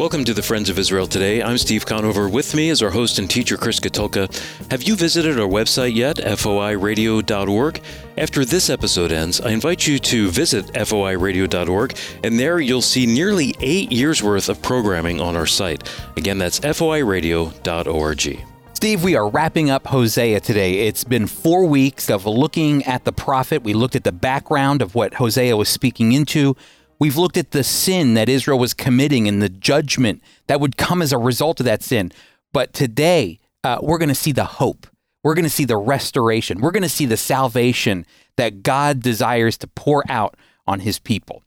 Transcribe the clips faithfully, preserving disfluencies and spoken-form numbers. Welcome to the Friends of Israel Today. I'm Steve Conover. With me is our host and teacher, Chris Katulka. Have you visited our website yet, f o i radio dot org? After this episode ends, I invite you to visit f o i radio dot org, and there you'll see nearly eight years' worth of programming on our site. Again, that's f o i radio dot org. Steve, we are wrapping up Hosea today. It's been four weeks of looking at the prophet. We looked at the background of what Hosea was speaking into. We've looked at the sin that Israel was committing and the judgment that would come as a result of that sin. But today, uh, we're going to see the hope. We're going to see the restoration. We're going to see the salvation that God desires to pour out on his people.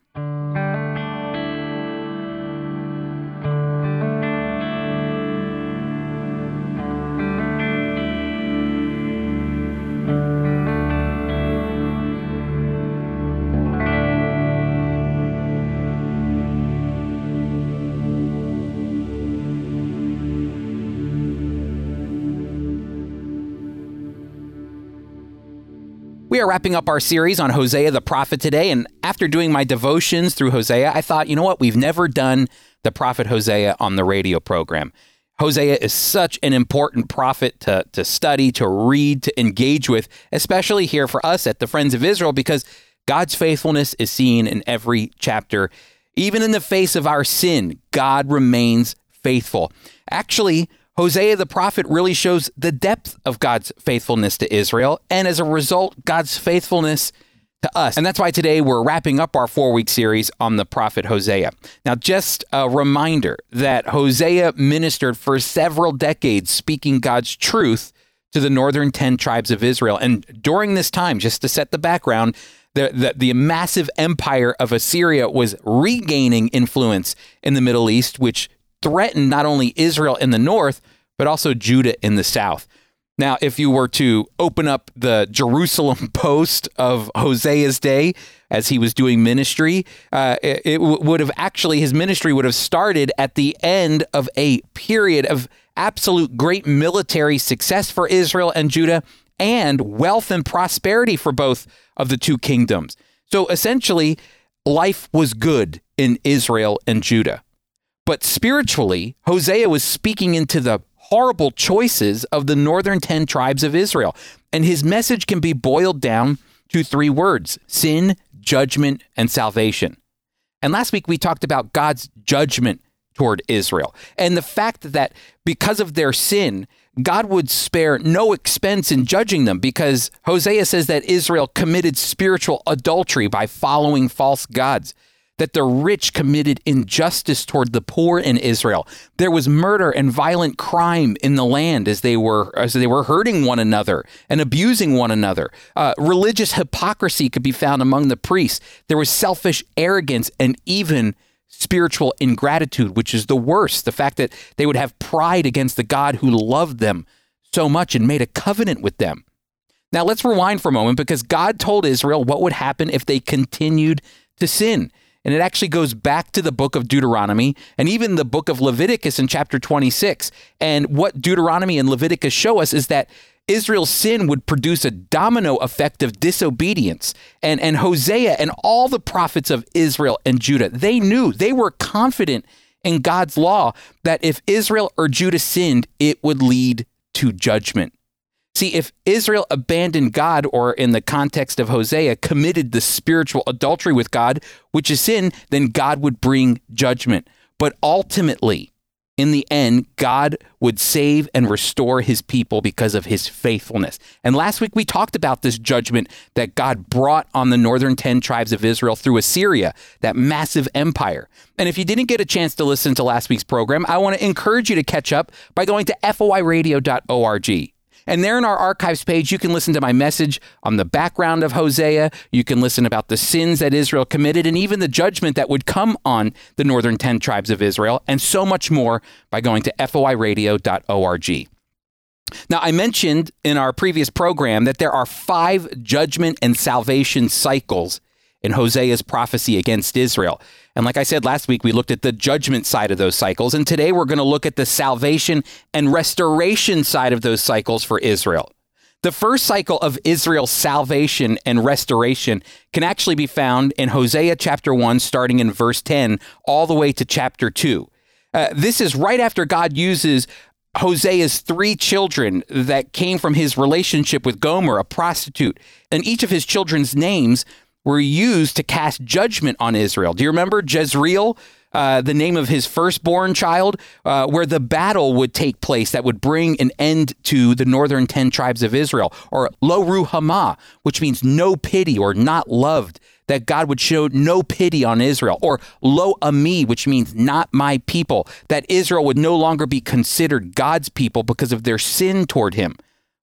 We are wrapping up our series on Hosea the prophet today, and after doing my devotions through Hosea, I thought, you know what, we've never done the prophet Hosea on the radio program. Hosea is such an important prophet to, to study, to read, to engage with, especially here for us at the Friends of Israel, because God's faithfulness is seen in every chapter. Even in the face of our sin, God remains faithful. Actually, Hosea the prophet really shows the depth of God's faithfulness to Israel, and as a result, God's faithfulness to us. And that's why today we're wrapping up our four-week series on the prophet Hosea. Now, just a reminder that Hosea ministered for several decades speaking God's truth to the northern ten tribes of Israel. And during this time, just to set the background, the, the, the massive empire of Assyria was regaining influence in the Middle East, which threatened not only Israel in the north, but also Judah in the south. Now, if you were to open up the Jerusalem Post of Hosea's day, as he was doing ministry, uh, it, it would have actually, his ministry would have started at the end of a period of absolute great military success for Israel and Judah, and wealth and prosperity for both of the two kingdoms. So essentially, life was good in Israel and Judah. But spiritually, Hosea was speaking into the horrible choices of the northern ten tribes of Israel. And his message can be boiled down to three words: sin, judgment, and salvation. And last week we talked about God's judgment toward Israel and the fact that because of their sin, God would spare no expense in judging them, because Hosea says that Israel committed spiritual adultery by following false gods, that the rich committed injustice toward the poor in Israel. There was murder and violent crime in the land as they were as they were hurting one another and abusing one another. Uh, religious hypocrisy could be found among the priests. There was selfish arrogance and even spiritual ingratitude, which is the worst. The fact that they would have pride against the God who loved them so much and made a covenant with them. Now let's rewind for a moment, because God told Israel what would happen if they continued to sin. And it actually goes back to the book of Deuteronomy and even the book of Leviticus in chapter twenty-six. And what Deuteronomy and Leviticus show us is that Israel's sin would produce a domino effect of disobedience. And, and Hosea and all the prophets of Israel and Judah, they knew, they were confident in God's law that if Israel or Judah sinned, it would lead to judgment. See, if Israel abandoned God, or in the context of Hosea, committed the spiritual adultery with God, which is sin, then God would bring judgment. But ultimately, in the end, God would save and restore his people because of his faithfulness. And last week, we talked about this judgment that God brought on the northern ten tribes of Israel through Assyria, that massive empire. And if you didn't get a chance to listen to last week's program, I want to encourage you to catch up by going to f o i radio dot org. And there in our archives page, you can listen to my message on the background of Hosea. You can listen about the sins that Israel committed and even the judgment that would come on the northern ten tribes of Israel, and so much more by going to f o i radio dot org. Now, I mentioned in our previous program that there are five judgment and salvation cycles in Hosea's prophecy against Israel. And like I said last week, we looked at the judgment side of those cycles, and today we're going to look at the salvation and restoration side of those cycles for Israel. The first cycle of Israel's salvation and restoration can actually be found in Hosea chapter one, starting in verse ten, all the way to chapter two. Uh, this is right after God uses Hosea's three children that came from his relationship with Gomer, a prostitute, and each of his children's names were used to cast judgment on Israel. Do you remember Jezreel, uh, the name of his firstborn child, uh, where the battle would take place that would bring an end to the northern ten tribes of Israel? Or Lo-Ruhamah, which means no pity or not loved, that God would show no pity on Israel. Or Lo-Ami, which means not my people, that Israel would no longer be considered God's people because of their sin toward him.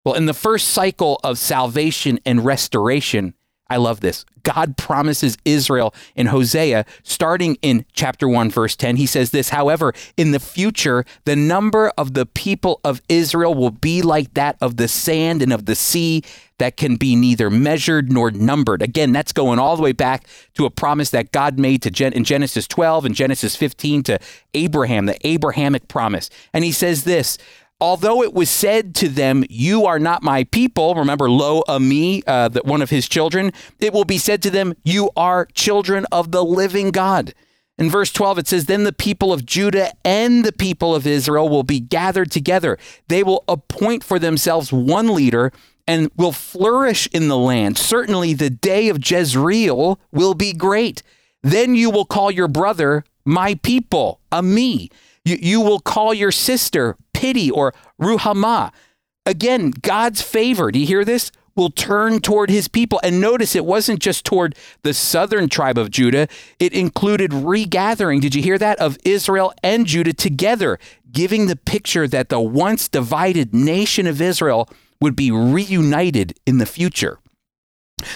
Well, in the first cycle of salvation and restoration, I love this, God promises Israel in Hosea, starting in chapter one, verse ten, he says this, however, in the future, the number of the people of Israel will be like that of the sand and of the sea that can be neither measured nor numbered. Again, that's going all the way back to a promise that God made to Gen- in Genesis twelve and Genesis fifteen to Abraham, the Abrahamic promise. And he says this, although it was said to them, you are not my people, remember Lo-Ami, uh, that one of his children, it will be said to them, you are children of the living God. In verse twelve, it says, then the people of Judah and the people of Israel will be gathered together. They will appoint for themselves one leader and will flourish in the land. Certainly the day of Jezreel will be great. Then you will call your brother, my people, Ami. You, you will call your sister, pity, or Ruhamah. Again, God's favor, do you hear this, will turn toward his people. And notice it wasn't just toward the southern tribe of Judah. It included regathering, did you hear that, of Israel and Judah together, giving the picture that the once divided nation of Israel would be reunited in the future.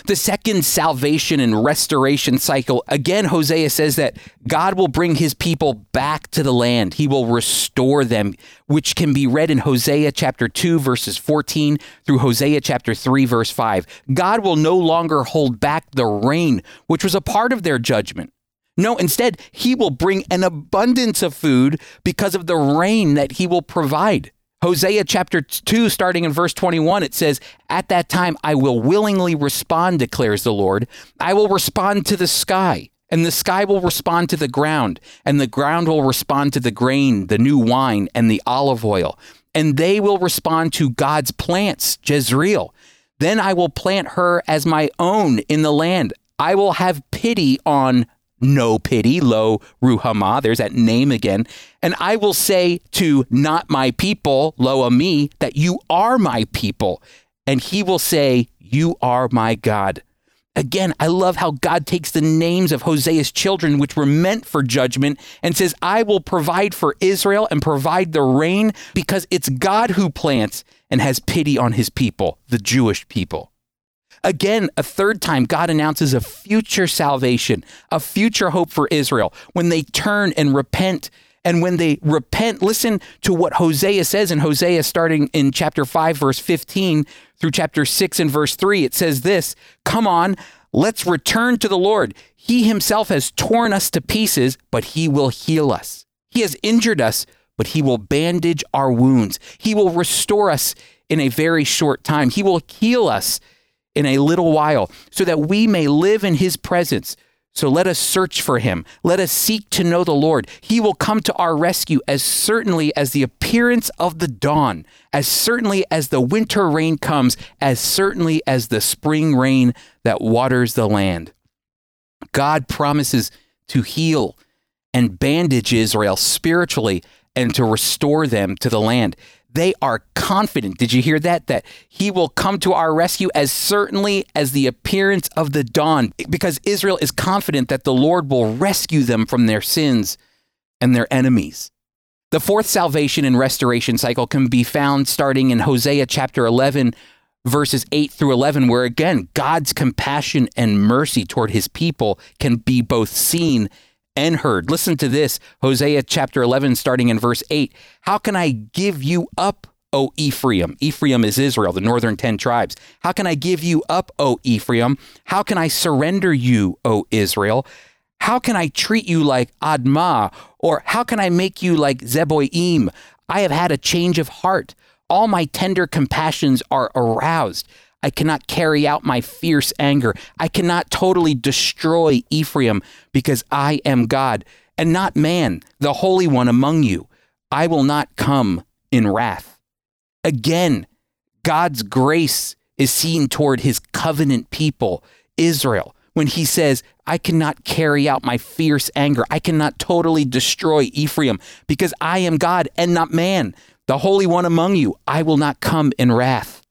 The second salvation and restoration cycle, again, Hosea says that God will bring his people back to the land. He will restore them, which can be read in Hosea chapter two, verses fourteen through Hosea chapter three, verse five. God will no longer hold back the rain, which was a part of their judgment. No, instead, he will bring an abundance of food because of the rain that he will provide. Hosea chapter two, starting in verse twenty-one, it says, at that time, I will willingly respond, declares the Lord. I will respond to the sky, and the sky will respond to the ground, and the ground will respond to the grain, the new wine, and the olive oil. And they will respond to God's plants, Jezreel. Then I will plant her as my own in the land. I will have pity on no pity, Lo-Ruhamah, there's that name again. And I will say to not my people, Lo-Ami, that you are my people. And he will say, you are my God. Again, I love how God takes the names of Hosea's children, which were meant for judgment, and says, I will provide for Israel and provide the rain because it's God who plants and has pity on his people, the Jewish people. Again, a third time, God announces a future salvation, a future hope for Israel when they turn and repent. And when they repent, listen to what Hosea says in Hosea starting in chapter five, verse fifteen through chapter six and verse three. It says this, come on, let's return to the Lord. He himself has torn us to pieces, but he will heal us. He has injured us, but he will bandage our wounds. He will restore us in a very short time. He will heal us in a little while, so that we may live in his presence. So let us search for him. Let us seek to know the Lord. He will come to our rescue as certainly as the appearance of the dawn, as certainly as the winter rain comes, as certainly as the spring rain that waters the land. God promises to heal and bandage Israel spiritually and to restore them to the land. They are confident. Did you hear that? That he will come to our rescue as certainly as the appearance of the dawn, because Israel is confident that the Lord will rescue them from their sins and their enemies. The fourth salvation and restoration cycle can be found starting in Hosea chapter eleven, verses eight through eleven, where again, God's compassion and mercy toward his people can be both seen and heard. Listen to this, Hosea chapter eleven, starting in verse eight. How can I give you up, O Ephraim? Ephraim is Israel, the northern ten tribes. How can I give you up, O Ephraim? How can I surrender you, O Israel? How can I treat you like Admah? Or how can I make you like Zeboim? I have had a change of heart. All my tender compassions are aroused. I cannot carry out my fierce anger. I cannot totally destroy Ephraim because I am God and not man, the Holy One among you. I will not come in wrath. Again, God's grace is seen toward his covenant people, Israel, when he says, I cannot carry out my fierce anger. I cannot totally destroy Ephraim because I am God and not man, the Holy One among you. I will not come in wrath.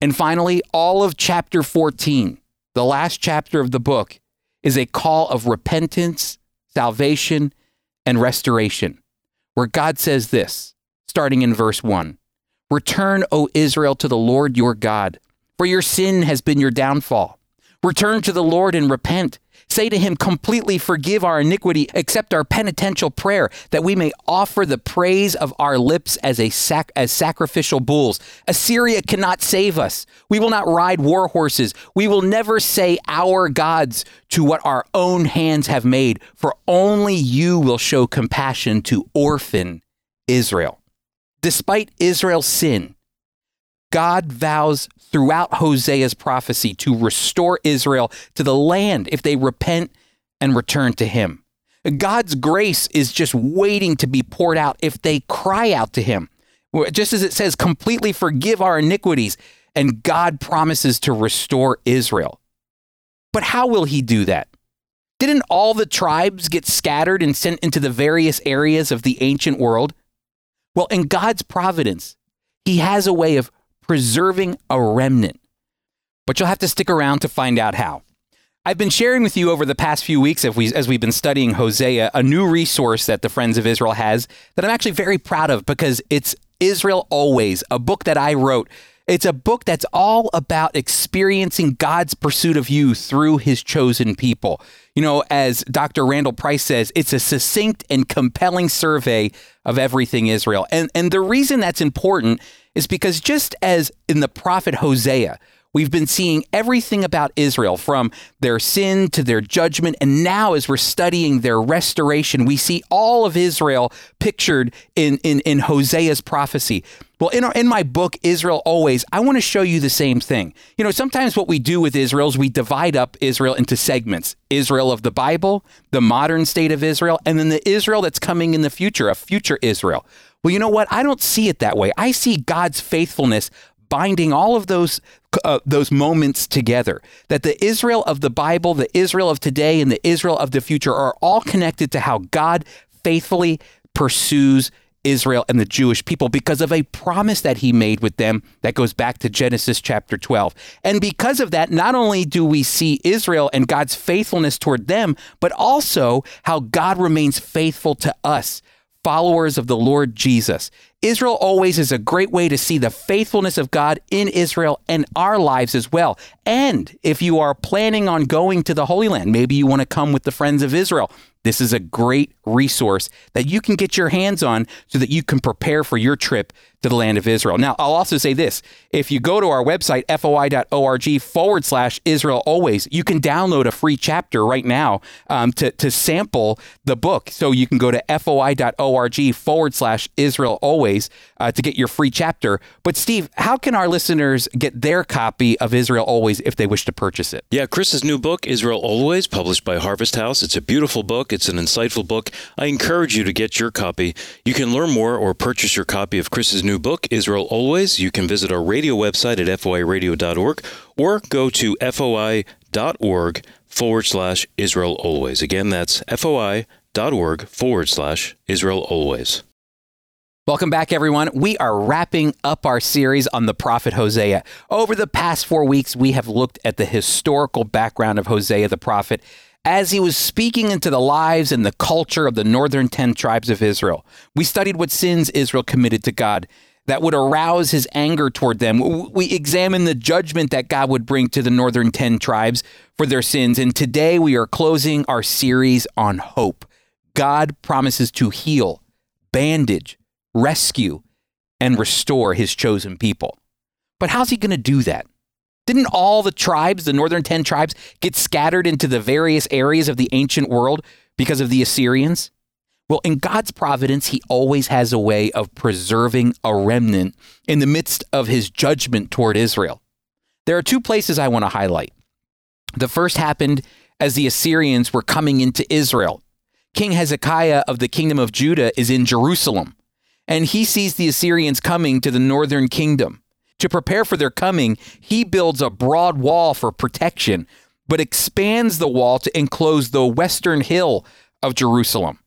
And finally, all of chapter fourteen, the last chapter of the book, is a call of repentance, salvation, and restoration, where God says this, starting in verse one, Return, O Israel, to the Lord your God, for your sin has been your downfall. Return to the Lord and repent. Say to him, completely forgive our iniquity, accept our penitential prayer, that we may offer the praise of our lips as a sac- as sacrificial bulls. Assyria cannot save us. We will not ride war horses. We will never say our gods to what our own hands have made, for only you will show compassion to orphan Israel. Despite Israel's sin, God vows throughout Hosea's prophecy to restore Israel to the land if they repent and return to him. God's grace is just waiting to be poured out if they cry out to him. Just as it says, completely forgive our iniquities, and God promises to restore Israel. But how will he do that? Didn't all the tribes get scattered and sent into the various areas of the ancient world? Well, in God's providence, he has a way of preserving a remnant. But you'll have to stick around to find out how. I've been sharing with you over the past few weeks as, we, as we've been studying Hosea, a new resource that the Friends of Israel has that I'm actually very proud of because it's Israel Always, a book that I wrote. It's a book that's all about experiencing God's pursuit of you through his chosen people. You know, as Doctor Randall Price says, it's a succinct and compelling survey of everything Israel. And, and the reason that's important is because just as in the prophet Hosea, we've been seeing everything about Israel from their sin to their judgment. And now as we're studying their restoration, we see all of Israel pictured in, in, in Hosea's prophecy. Well, in, our, in my book, Israel Always, I want to show you the same thing. You know, sometimes what we do with Israel is we divide up Israel into segments. Israel of the Bible, the modern state of Israel, and then the Israel that's coming in the future, a future Israel. Well, you know what? I don't see it that way. I see God's faithfulness binding all of those uh, those moments together, that the Israel of the Bible, the Israel of today, and the Israel of the future are all connected to how God faithfully pursues Israel and the Jewish people because of a promise that he made with them that goes back to Genesis chapter twelve. And because of that, not only do we see Israel and God's faithfulness toward them, but also how God remains faithful to us, followers of the Lord Jesus. Israel Always is a great way to see the faithfulness of God in Israel and our lives as well. And if you are planning on going to the Holy Land, maybe you want to come with the Friends of Israel, this is a great resource that you can get your hands on so that you can prepare for your trip to the land of Israel. Now, I'll also say this. If you go to our website, foi.org forward slash Israel Always, you can download a free chapter right now um, to, to sample the book. So you can go to foi.org forward slash Israel Always uh, to get your free chapter. But Steve, how can our listeners get their copy of Israel Always if they wish to purchase it? Yeah, Chris's new book, Israel Always, published by Harvest House. It's a beautiful book. It's an insightful book. I encourage you to get your copy. You can learn more or purchase your copy of Chris's new book, Israel Always. You can visit our radio website at foi radio dot org or go to foi.org forward slash Israel Always. Again, that's foi.org forward slash Israel Always. Welcome back, everyone. We are wrapping up our series on the prophet Hosea. Over the past four weeks, we have looked at the historical background of Hosea the prophet as he was speaking into the lives and the culture of the northern ten tribes of Israel. We studied what sins Israel committed to God that would arouse his anger toward them. We examined the judgment that God would bring to the northern ten tribes for their sins. And today we are closing our series on hope. God promises to heal, bandage, rescue, and restore his chosen people. But how's he going to do that? Didn't all the tribes, the northern ten tribes, get scattered into the various areas of the ancient world because of the Assyrians? Well, in God's providence, he always has a way of preserving a remnant in the midst of his judgment toward Israel. There are two places I want to highlight. The first happened as the Assyrians were coming into Israel, King Hezekiah of the kingdom of Judah is in Jerusalem, and he sees the Assyrians coming to the northern kingdom. To prepare for their coming, he builds a broad wall for protection, but expands the wall to enclose the western hill of Jerusalem.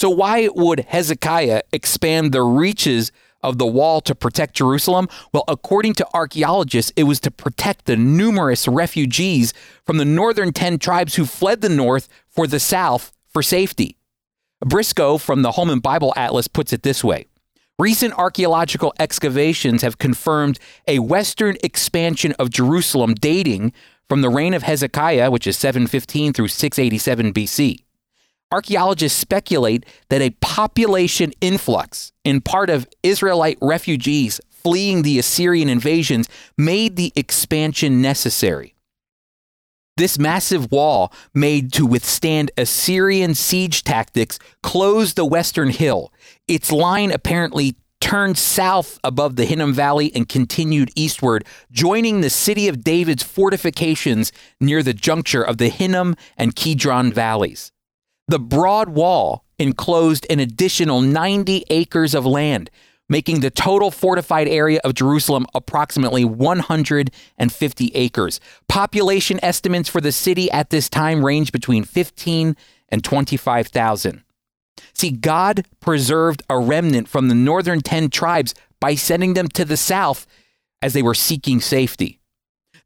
So why would Hezekiah expand the reaches of the wall to protect Jerusalem? Well, according to archaeologists, it was to protect the numerous refugees from the northern ten tribes who fled the north for the south for safety. Briscoe from the Holman Bible Atlas puts it this way. Recent archaeological excavations have confirmed a western expansion of Jerusalem dating from the reign of Hezekiah, which is seven fifteen through six eighty-seven B C. Archaeologists speculate that a population influx in part of Israelite refugees fleeing the Assyrian invasions made the expansion necessary. This massive wall, made to withstand Assyrian siege tactics, closed the western hill. Its line apparently turned south above the Hinnom Valley and continued eastward, joining the city of David's fortifications near the juncture of the Hinnom and Kidron valleys. The broad wall enclosed an additional ninety acres of land, making the total fortified area of Jerusalem approximately one hundred fifty acres. Population estimates for the city at this time range between fifteen and twenty-five thousand. See, God preserved a remnant from the northern ten tribes by sending them to the south as they were seeking safety.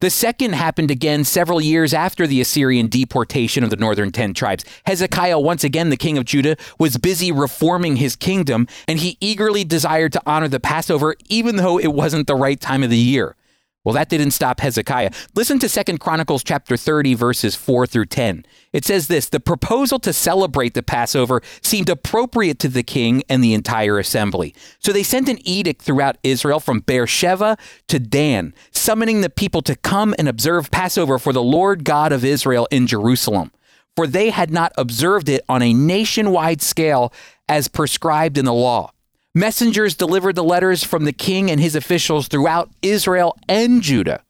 The second happened again several years after the Assyrian deportation of the northern ten tribes. Hezekiah, once again the king of Judah, was busy reforming his kingdom, and he eagerly desired to honor the Passover, even though it wasn't the right time of the year. Well, that didn't stop Hezekiah. Listen to Second Chronicles chapter thirty, verses four through ten. It says this, "The proposal to celebrate the Passover seemed appropriate to the king and the entire assembly. So they sent an edict throughout Israel from Beersheba to Dan, summoning the people to come and observe Passover for the Lord God of Israel in Jerusalem. For they had not observed it on a nationwide scale as prescribed in the law. Messengers delivered the letters from the king and his officials throughout Israel and Judah.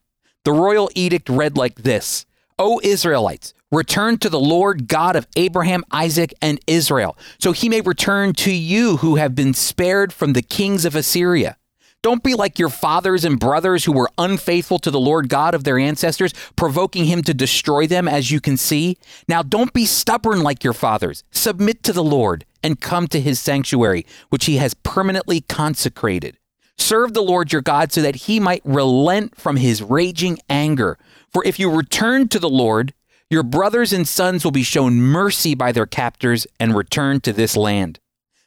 The royal edict read like this, O Israelites, return to the Lord God of Abraham, Isaac, and Israel, so he may return to you who have been spared from the kings of Assyria. Don't be like your fathers and brothers who were unfaithful to the Lord God of their ancestors, provoking him to destroy them, as you can see. Now don't be stubborn like your fathers. Submit to the Lord and come to his sanctuary, which he has permanently consecrated. Serve the Lord your God so that he might relent from his raging anger. For if you return to the Lord, your brothers and sons will be shown mercy by their captors and return to this land.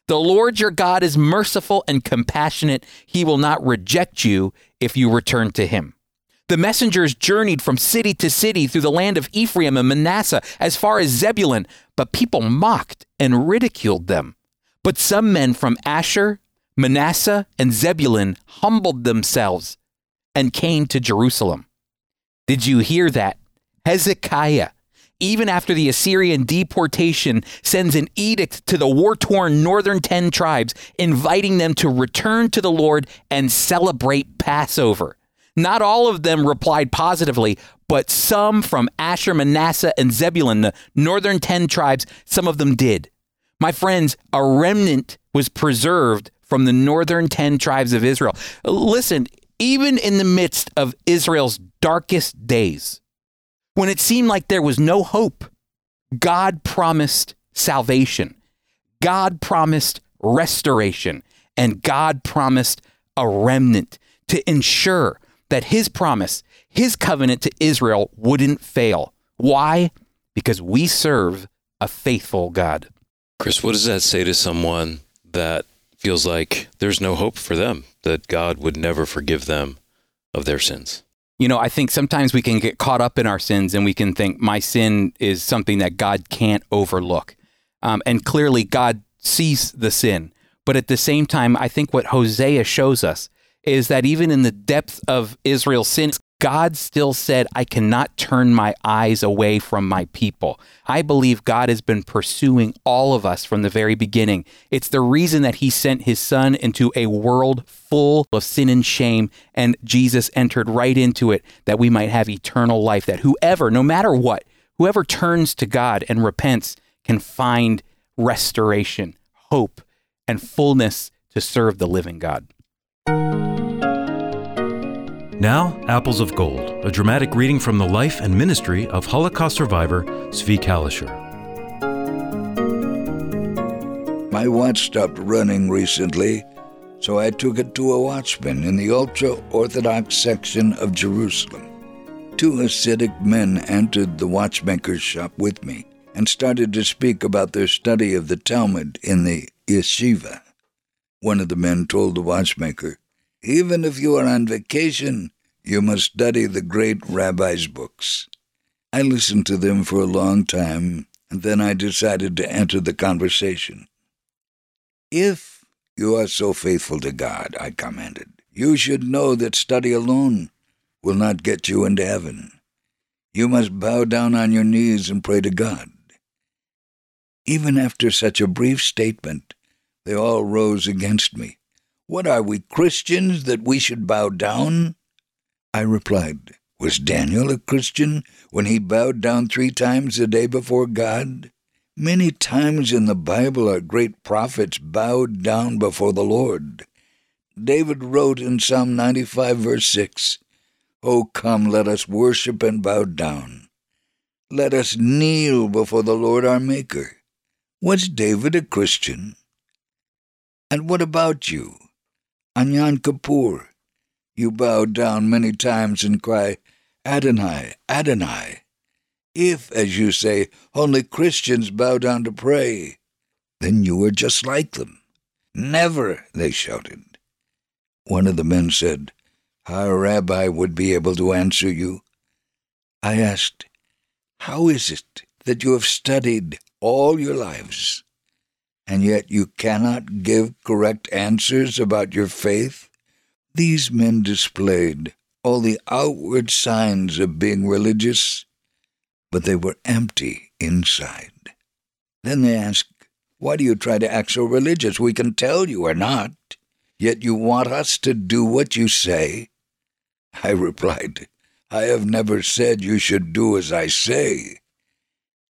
The Lord your God is merciful and compassionate. He will not reject you if you return to him." The messengers journeyed from city to city through the land of Ephraim and Manasseh as far as Zebulun, but people mocked and ridiculed them. But some men from Asher, Manasseh, and Zebulun humbled themselves and came to Jerusalem. Did you hear that? Hezekiah, even after the Assyrian deportation, sends an edict to the war-torn northern ten tribes, inviting them to return to the Lord and celebrate Passover. Not all of them replied positively, but some from Asher, Manasseh, and Zebulun, the northern ten tribes, some of them did. My friends, a remnant was preserved from the northern ten tribes of Israel. Listen, even in the midst of Israel's darkest days, when it seemed like there was no hope, God promised salvation, God promised restoration, and God promised a remnant to ensure that his promise, his covenant to Israel wouldn't fail. Why? Because we serve a faithful God. Chris, what does that say to someone that feels like there's no hope for them, that God would never forgive them of their sins? You know, I think sometimes we can get caught up in our sins and we can think my sin is something that God can't overlook. Um, and clearly God sees the sin. But at the same time, I think what Hosea shows us is that even in the depth of Israel's sins, God still said, I cannot turn my eyes away from my people. I believe God has been pursuing all of us from the very beginning. It's the reason that he sent his son into a world full of sin and shame, and Jesus entered right into it that we might have eternal life, that whoever, no matter what, whoever turns to God and repents can find restoration, hope, and fullness to serve the living God. Now, Apples of Gold, a dramatic reading from the life and ministry of Holocaust survivor Zvi Kalischer. My watch stopped running recently, so I took it to a watchman in the ultra-Orthodox section of Jerusalem. Two Hasidic men entered the watchmaker's shop with me and started to speak about their study of the Talmud in the Yeshiva. One of the men told the watchmaker, "Even if you are on vacation, you must study the great rabbi's books." I listened to them for a long time, and then I decided to enter the conversation. "If you are so faithful to God," I commented, "you should know that study alone will not get you into heaven. You must bow down on your knees and pray to God." Even after such a brief statement, they all rose against me. "What are we, Christians, that we should bow down?" I replied, "Was Daniel a Christian when he bowed down three times a day before God? Many times in the Bible our great prophets bowed down before the Lord. David wrote in Psalm ninety-five, verse six, 'O come, let us worship and bow down. Let us kneel before the Lord our Maker.' Was David a Christian? And what about you? On Yom Kippur, you bow down many times and cry, 'Adonai, Adonai.' If, as you say, only Christians bow down to pray, then you are just like them." "Never," they shouted. One of the men said, "Our rabbi would be able to answer you." I asked, "How is it that you have studied all your lives, and yet you cannot give correct answers about your faith?" These men displayed all the outward signs of being religious, but they were empty inside. Then they asked, "Why do you try to act so religious? We can tell you are not, yet you want us to do what you say." I replied, "I have never said you should do as I say.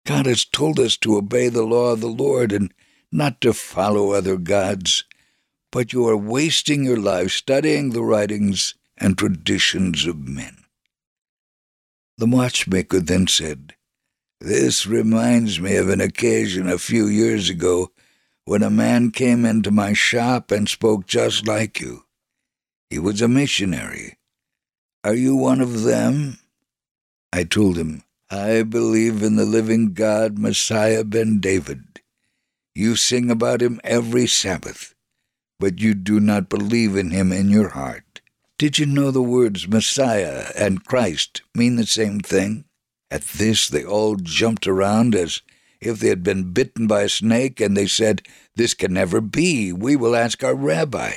God has told us to obey the law of the Lord and not to follow other gods, but you are wasting your life studying the writings and traditions of men." The watchmaker then said, "This reminds me of an occasion a few years ago when a man came into my shop and spoke just like you. He was a missionary. Are you one of them?" I told him, "I believe in the living God, Messiah Ben David. You sing about him every Sabbath, but you do not believe in him in your heart. Did you know the words Messiah and Christ mean the same thing?" At this, they all jumped around as if they had been bitten by a snake, and they said, "This can never be. We will ask our rabbi."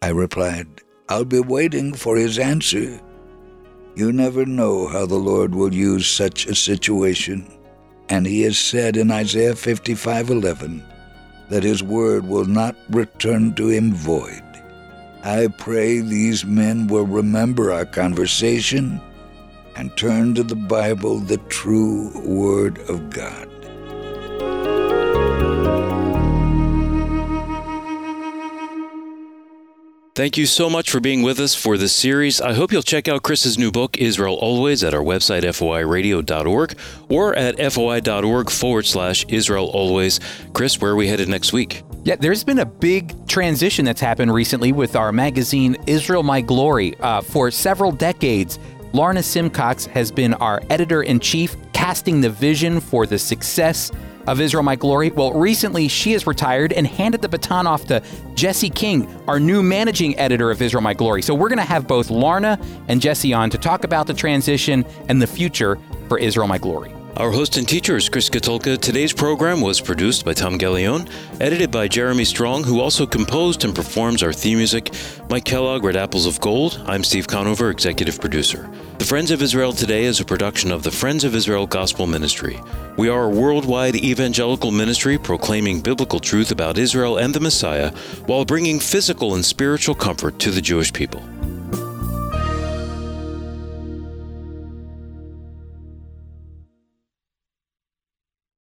I replied, "I'll be waiting for his answer." You never know how the Lord will use such a situation, and he has said in Isaiah fifty-five eleven that his word will not return to him void. I pray these men will remember our conversation and turn to the Bible, the true Word of God. Thank you so much for being with us for this series. I hope you'll check out Chris's new book, Israel Always, at our website, foiradio dot org, or at foi.org forward slash Israel Always. Chris, where are we headed next week? Yeah, there's been a big transition that's happened recently with our magazine, Israel My Glory. Uh, for several decades, Lorna Simcox has been our editor-in-chief, casting the vision for the success of Israel My Glory. Well, recently she has retired and handed the baton off to Jesse King, our new managing editor of Israel My Glory. So we're going to have both Lorna and Jesse on to talk about the transition and the future for Israel My Glory. Our host and teacher is Chris Katulka. Today's program was produced by Tom Gallione, edited by Jeremy Strong, who also composed and performs our theme music. Mike Kellogg read Apples of Gold. I'm Steve Conover, executive producer. The Friends of Israel Today is a production of the Friends of Israel Gospel Ministry. We are a worldwide evangelical ministry proclaiming biblical truth about Israel and the Messiah while bringing physical and spiritual comfort to the Jewish people.